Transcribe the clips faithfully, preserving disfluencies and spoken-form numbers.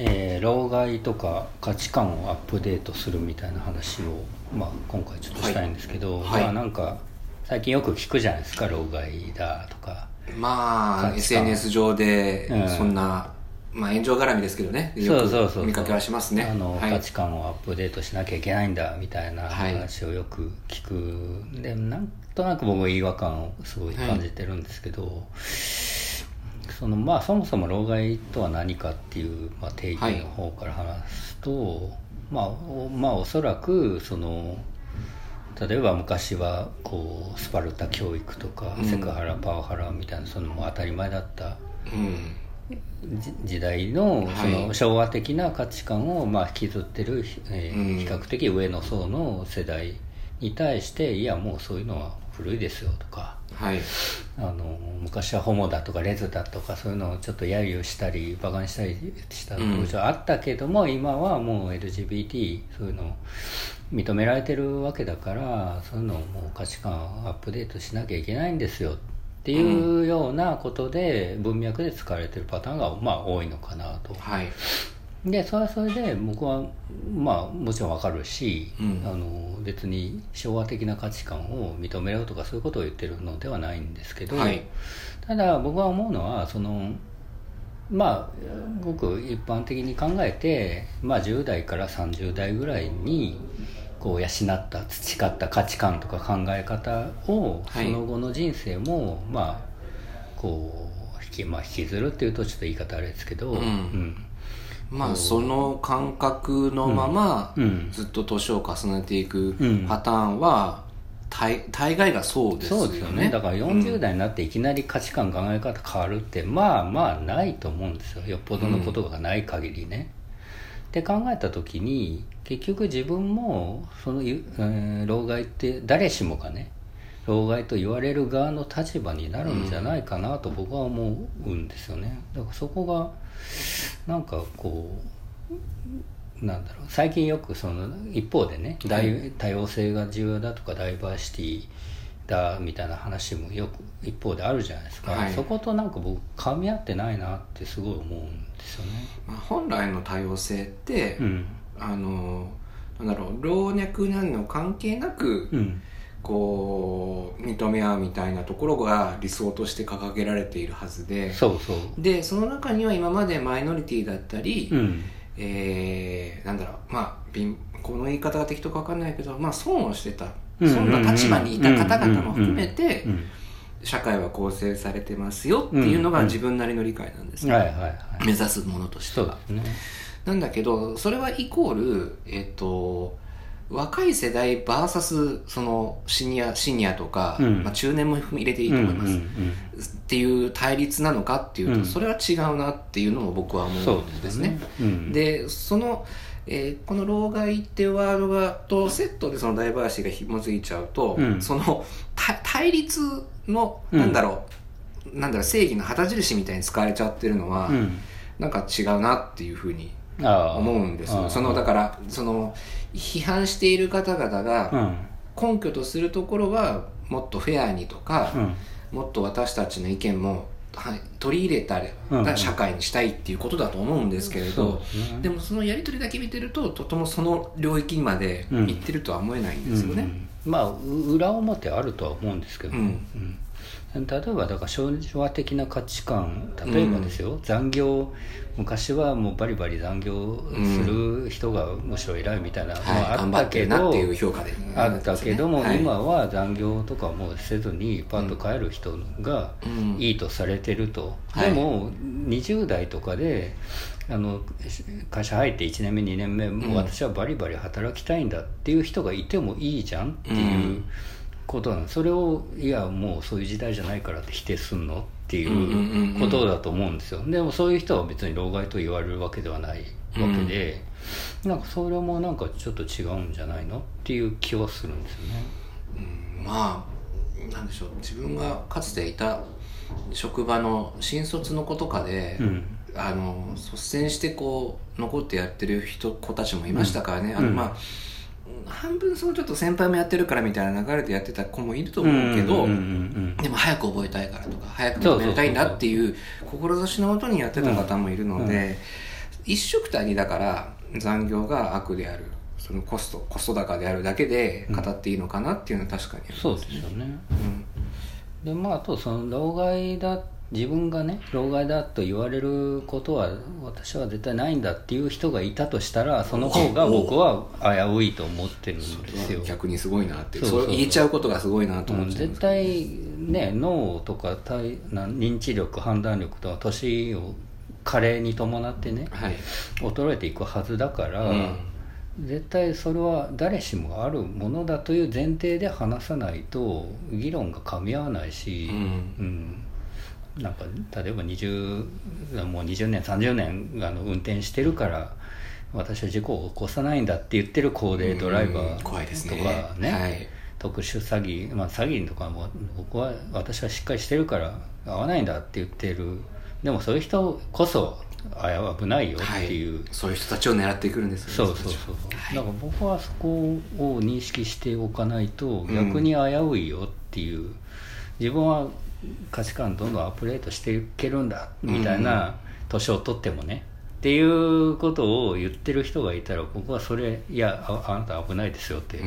えー、老害とか価値観をアップデートするみたいな話を、まあ、今回ちょっとしたいんですけど、はい、まあ、なんか最近よく聞くじゃないですか、老害だとか、まあ エスエヌエス 上でそんな、うん、まあ、炎上絡みですけどね、よく見かけはしますね。そうそうそうそう、あの、はい、価値観をアップデートしなきゃいけないんだみたいな話をよく聞く、はい、でなんとなく僕は違和感をすごい感じてるんですけど、はい、そのまあ、そもそも老害とは何かっていう、まあ、定義の方から話すと、はい、まあおまあ、おそらくその例えば昔はこうスパルタ教育とかセクハラ、うん、パワハラみたいな、そのもう当たり前だった、うん、時代 の, その昭和的な価値観をまあ引きずってる、えー、比較的上の層の世代に対して、いやもうそういうのは古いですよとか、はい、あの昔はホモだとかレズだとかそういうのをちょっと揶揄したりバカにしたりした風潮あったけども、うん、今はもう エルジービーティー そういうの認められてるわけだから、そういうのをもう価値観アップデートしなきゃいけないんですよっていうようなことで、うん、文脈で使われてるパターンがまあ多いのかなと、はい、でそれはそれで僕はまあもちろんわかるし、うん、あの別に昭和的な価値観を認めろとかそういうことを言ってるのではないんですけど、はい、ただ僕は思うのはそのまあごく一般的に考えて、まあ、じゅう代からさんじゅう代ぐらいにこう養った培った価値観とか考え方をその後の人生も、はい、まあこう引き、まあ、引きずるっていうとちょっと言い方あれですけど、うん、うん、まあ、その感覚のままずっと年を重ねていくパターンは大概がそうですよね。そうですよね。だからよんじゅう代になっていきなり価値観考え方変わるってまあまあないと思うんですよ、よっぽどのことがない限りね、うん、って考えた時に結局自分もその、えー、老害って誰しもがね老害と言われる側の立場になるんじゃないかなと僕は思うんですよね。だからそこがなんかこうなんだろう、最近よくその一方でね、はい、多様性が重要だとかダイバーシティだみたいな話もよく一方であるじゃないですか、はい、そことなんか僕噛み合ってないなってすごい思うんですよね。まあ、本来の多様性って、うん、あのなんだろう老若男女関係なく、うん、こう認め合うみたいなところが理想として掲げられているはずで、そうそう、でその中には今までマイノリティだったり、うん、えー、なんだろう、まあこの言い方が適当か分かんないけど、まあ損をしてた、うんうんうん、そんな立場にいた方々も含めて社会は構成されてますよっていうのが自分なりの理解なんですね、うんうん、はいはいはい、目指すものとしては。そうですね。なんだけどそれはイコールえっと若い世代バーサスそのシニア、シニアとか、うん、まあ、中年も入れていいと思います、うんうんうん、っていう対立なのかっていうと、うん、それは違うなっていうのも僕は思うんですね。そうですね、うん、でその、えー、この老害っていうワードがとセットでそのダイバーシティがひもづいちゃうと、うん、その対立のなんだろう、うん、なんだろう正義の旗印みたいに使われちゃってるのは、うん、なんか違うなっていうふうに思うんです。そのだからその批判している方々が根拠とするところはもっとフェアにとか、うん、もっと私たちの意見も取り入れたり、うん、社会にしたいっていうことだと思うんですけれど、うん、でもそのやり取りだけ見てるととてもその領域まで行ってるとは思えないんですよね、うんうんうん、まあ裏表あるとは思うんですけど、うんうん、例えばだから昭和的な価値観、例えばですよ、うん、残業昔はもうバリバリ残業する人がむしろ偉いみたいな、うん、まあ、あったけど、はい、頑張ってるなっていう評価で、ね、あったけども、はい、今は残業とかもせずにパッと帰る人がいいとされてると、うん、でもにじゅう代とかであの会社入っていちねんめにねんめもう私はバリバリ働きたいんだっていう人がいてもいいじゃんっていうことなの。それをいやもうそういう時代じゃないからって否定すんのっていうことだと思うんですよ、うんうんうんうん、でもそういう人は別に老害と言われるわけではないわけで、うん、なんかそれもなんかちょっと違うんじゃないのっていう気はするんですよね、うん、まあなんでしょう、自分がかつていた職場の新卒の子とかで、うん、あの率先してこう残ってやってる人子たちもいましたからね、うん、あのまあ半分そのちょっと先輩もやってるからみたいな流れでやってた子もいると思うけど、うんうんうんうん、でも早く覚えたいからとか早く覚えたいんだっていう志のもとにやってた方もいるので、そうそうそうそう、一食単にだから残業が悪である、そのコストコスト高であるだけで語っていいのかなっていうのは確かにありますね、うん、そうですよね、うん、でまああとその老害だ自分がね老害だと言われることは私は絶対ないんだっていう人がいたとしたら、その方が僕は危ういと思ってるんですよ。逆にすごいなってそうそうそう、それ言えちゃうことがすごいなと思って、うん、絶対ね脳とか体認知力判断力とは年を加齢に伴ってね、はい、衰えていくはずだから、うん、絶対それは誰しもあるものだという前提で話さないと議論が噛み合わないし、うんうん、なんか例えばにじゅうもうにじゅうねんさんじゅうねんあの運転してるから私は事故を起こさないんだって言ってる高齢ドライバーとか ね,、うん、怖いですね、はい、特殊詐欺、まあ、詐欺とかも僕は私はしっかりしてるから合わないんだって言ってる。でもそういう人こそ危ないよっていう、はい、そういう人たちを狙ってくるんですよね。そうそうそう、はい、だから僕はそこを認識しておかないと逆に危ういよっていう、うん、自分は価値観どんどんアップデートしていけるんだみたいな年を取ってもね、うん、っていうことを言ってる人がいたら僕はそれいや あ, あなた危ないですよって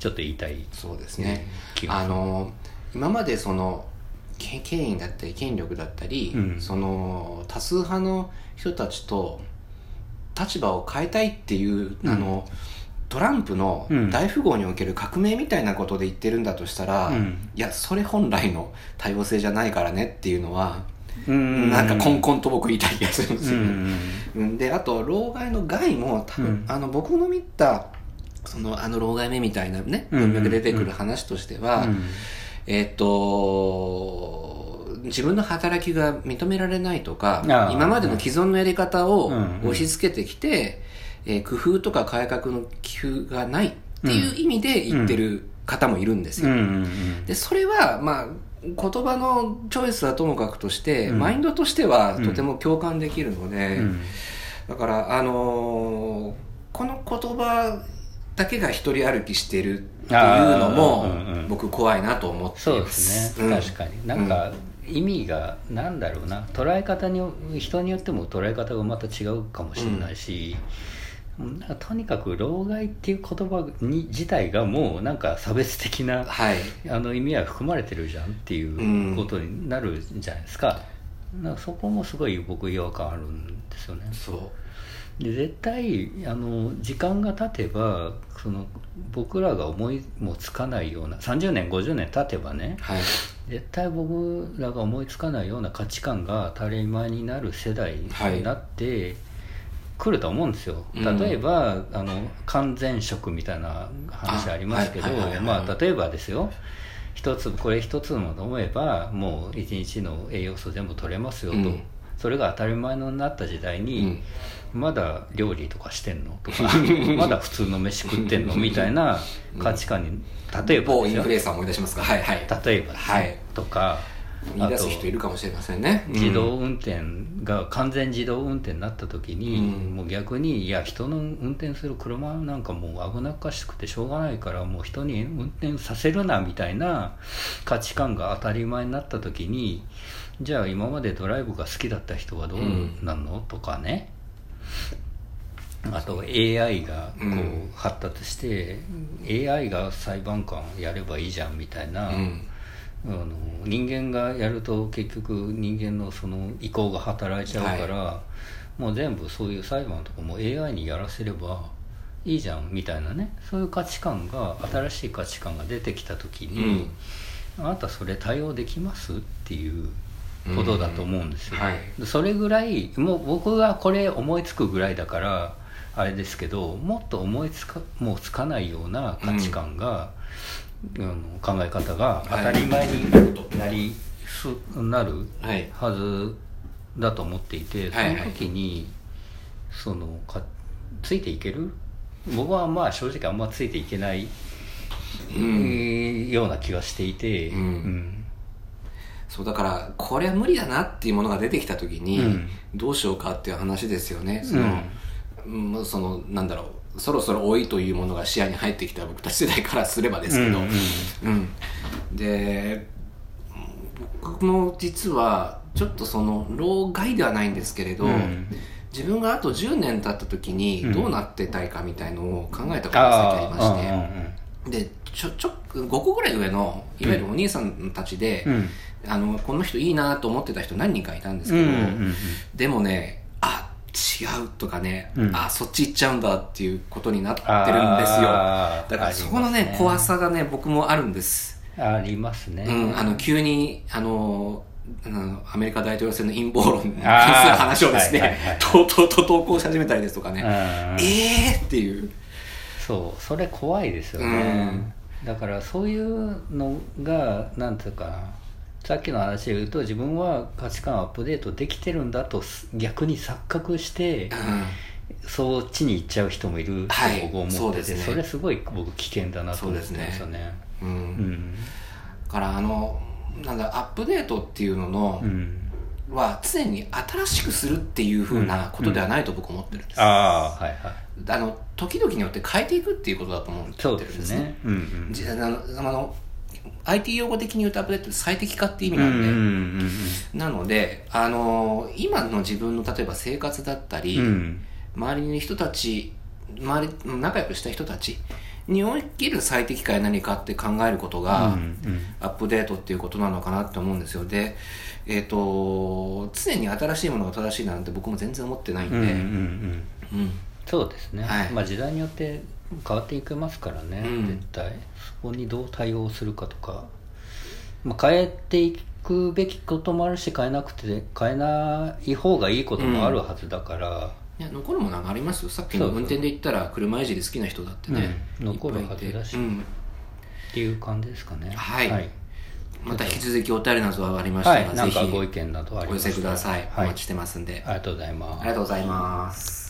ちょっと言いたい、うん、そうですね。あの今までその権威だったり権力だったり、うん、その多数派の人たちと立場を変えたいっていう、うん、あのトランプの大富豪における革命みたいなことで言ってるんだとしたら、うん、いやそれ本来の多様性じゃないからねっていうのは、うん、なんかコンコンと僕言いたい気がするんですよね、うん、であと老害の害も多分、うん、あの僕の見たそのあの老害目みたいなね文脈で出てくる話としては、うんうんうんうん、えー、と自分の働きが認められないとか今までの既存のやり方を押し付けてきて、うんうん、えー、工夫とか改革の寄付がないっていう意味で言ってる方もいるんですよ、うんうんうん、でそれは、まあ、言葉のチョイスはともかくとして、うん、マインドとしてはとても共感できるので、うんうん、だから、あのー、この言葉だけが一人歩きしてるっていうのも、うんうん、僕怖いなと思ってます。そうですね、うん、確かになんか意味がなんだろうな、捉え方に人によっても捉え方がまた違うかもしれないし、うん、なんかとにかく老害っていう言葉に自体がもうなんか差別的な、はい、あの意味は含まれてるじゃんっていうことになるじゃないですか、うん、なんかそこもすごい僕違和感あるんですよね。そうで絶対あの時間が経てばその僕らが思いもつかないようなさんじゅうねんごじゅうねん経てばね、はい、絶対僕らが思いつかないような価値観が当たり前になる世代になってくると思うんですよ、はい、例えば、うん、あの完全食みたいな話ありますけど、まあ、例えばですよ一粒これ一粒も飲めばもう一日の栄養素全部取れますよと、うん、それが当たり前になった時代に、うん、まだ料理とかしてんのとかまだ普通の飯食ってんのみたいな価値観に、うん、例えば某インフルエンサー思い出しますか、はいはい、例えば、はい、とか言い出す人いるかもしれませんね、うん、自動運転が完全自動運転になった時に、うん、もう逆にいや人の運転する車なんかもう危なっかしくてしょうがないからもう人に運転させるなみたいな価値観が当たり前になった時に、じゃあ今までドライブが好きだった人はどうなんの、うん、とかね、あと エーアイ がこう発達して、うん、エーアイ が裁判官やればいいじゃんみたいな、うん、あの人間がやると結局人間のその意向が働いちゃうから、はい、もう全部そういう裁判とかも エーアイ にやらせればいいじゃんみたいなね、そういう価値観が新しい価値観が出てきた時に、うん、あなたそれ対応できますっていうことだと思うんですよ、うん、はい、それぐらいもう僕がこれ思いつくぐらいだからあれですけど、もっと思いつかもうつかないような価値観が、うん、あの考え方が当たり前になりす、はい、なるはずだと思っていて、はい、その時にそのかついていける、僕はまあ正直あんまついていけない、うん、ような気がしていて、うんうん、そうだからこれは無理だなっていうものが出てきた時にどうしようかっていう話ですよね、うん、その、うん、そのなんだろう、そろそろ老いというものが視野に入ってきた僕たち世代からすればですけど、うんうんうん、で僕も実はちょっとその老害ではないんですけれど、うん、自分があとじゅうねん経った時にどうなってたいかみたいのを考えたことが先ありまして、うん、でちょちょごこぐらい上のいわゆるお兄さんたちで、うん、あのこの人いいなと思ってた人何人かいたんですけど、うんうんうん、でもねあ違うとかね、うん、あそっち行っちゃうんだっていうことになってるんですよ。だからそこの ね, ね怖さがね僕もあるんです。ありますね、うん、あの急にあのアメリカ大統領選の陰謀論に関する話をですね、はいはいはい、とうとうと投稿し始めたりですとかね、えーっていう、そうそれ怖いですよね、うん、だからそういうのがなんていうかな、さっきの話で言うと自分は価値観アップデートできてるんだと逆に錯覚して、うん、そっちに行っちゃう人もいると僕思ってて、はい そ, ね、それすごい僕危険だなと思ってますよね。うんうん、だからあのなんだアップデートっていうのの、うん、は常に新しくするっていう風なことではないと僕思ってるんです、うんうん、あはいはい、あの時々によって変えていくっていうことだと思ってるんですね。アイティー 用語的に言うとアップデートって最適化って意味なんで、うんうんうんうん、なのであの今の自分の例えば生活だったり、うん、周りの人たち周り仲良くした人たちにおける最適解何かって考えることがアップデートっていうことなのかなって思うんですよ。で、えーと、常に新しいものが正しいなんて僕も全然思ってないんで、うんうんうんうん、そうですね、はい、まあ、時代によって変わっていきますからね、うん、絶対そこにどう対応するかとか、まあ、変えていくべきこともあるし変えなくて変えない方がいいこともあるはずだから、うん、いや残るものがありますよ。さっきの運転で言ったら車いじり好きな人だってね、うん、残るはずだし、うん、っていう感じですかね。はい、はい、また引き続きお便りなどはありましたら、はい、ぜひなんかご意見などありましたらお寄せください、はい、お待ちしてますんで。ありがとうございます。ありがとうございます。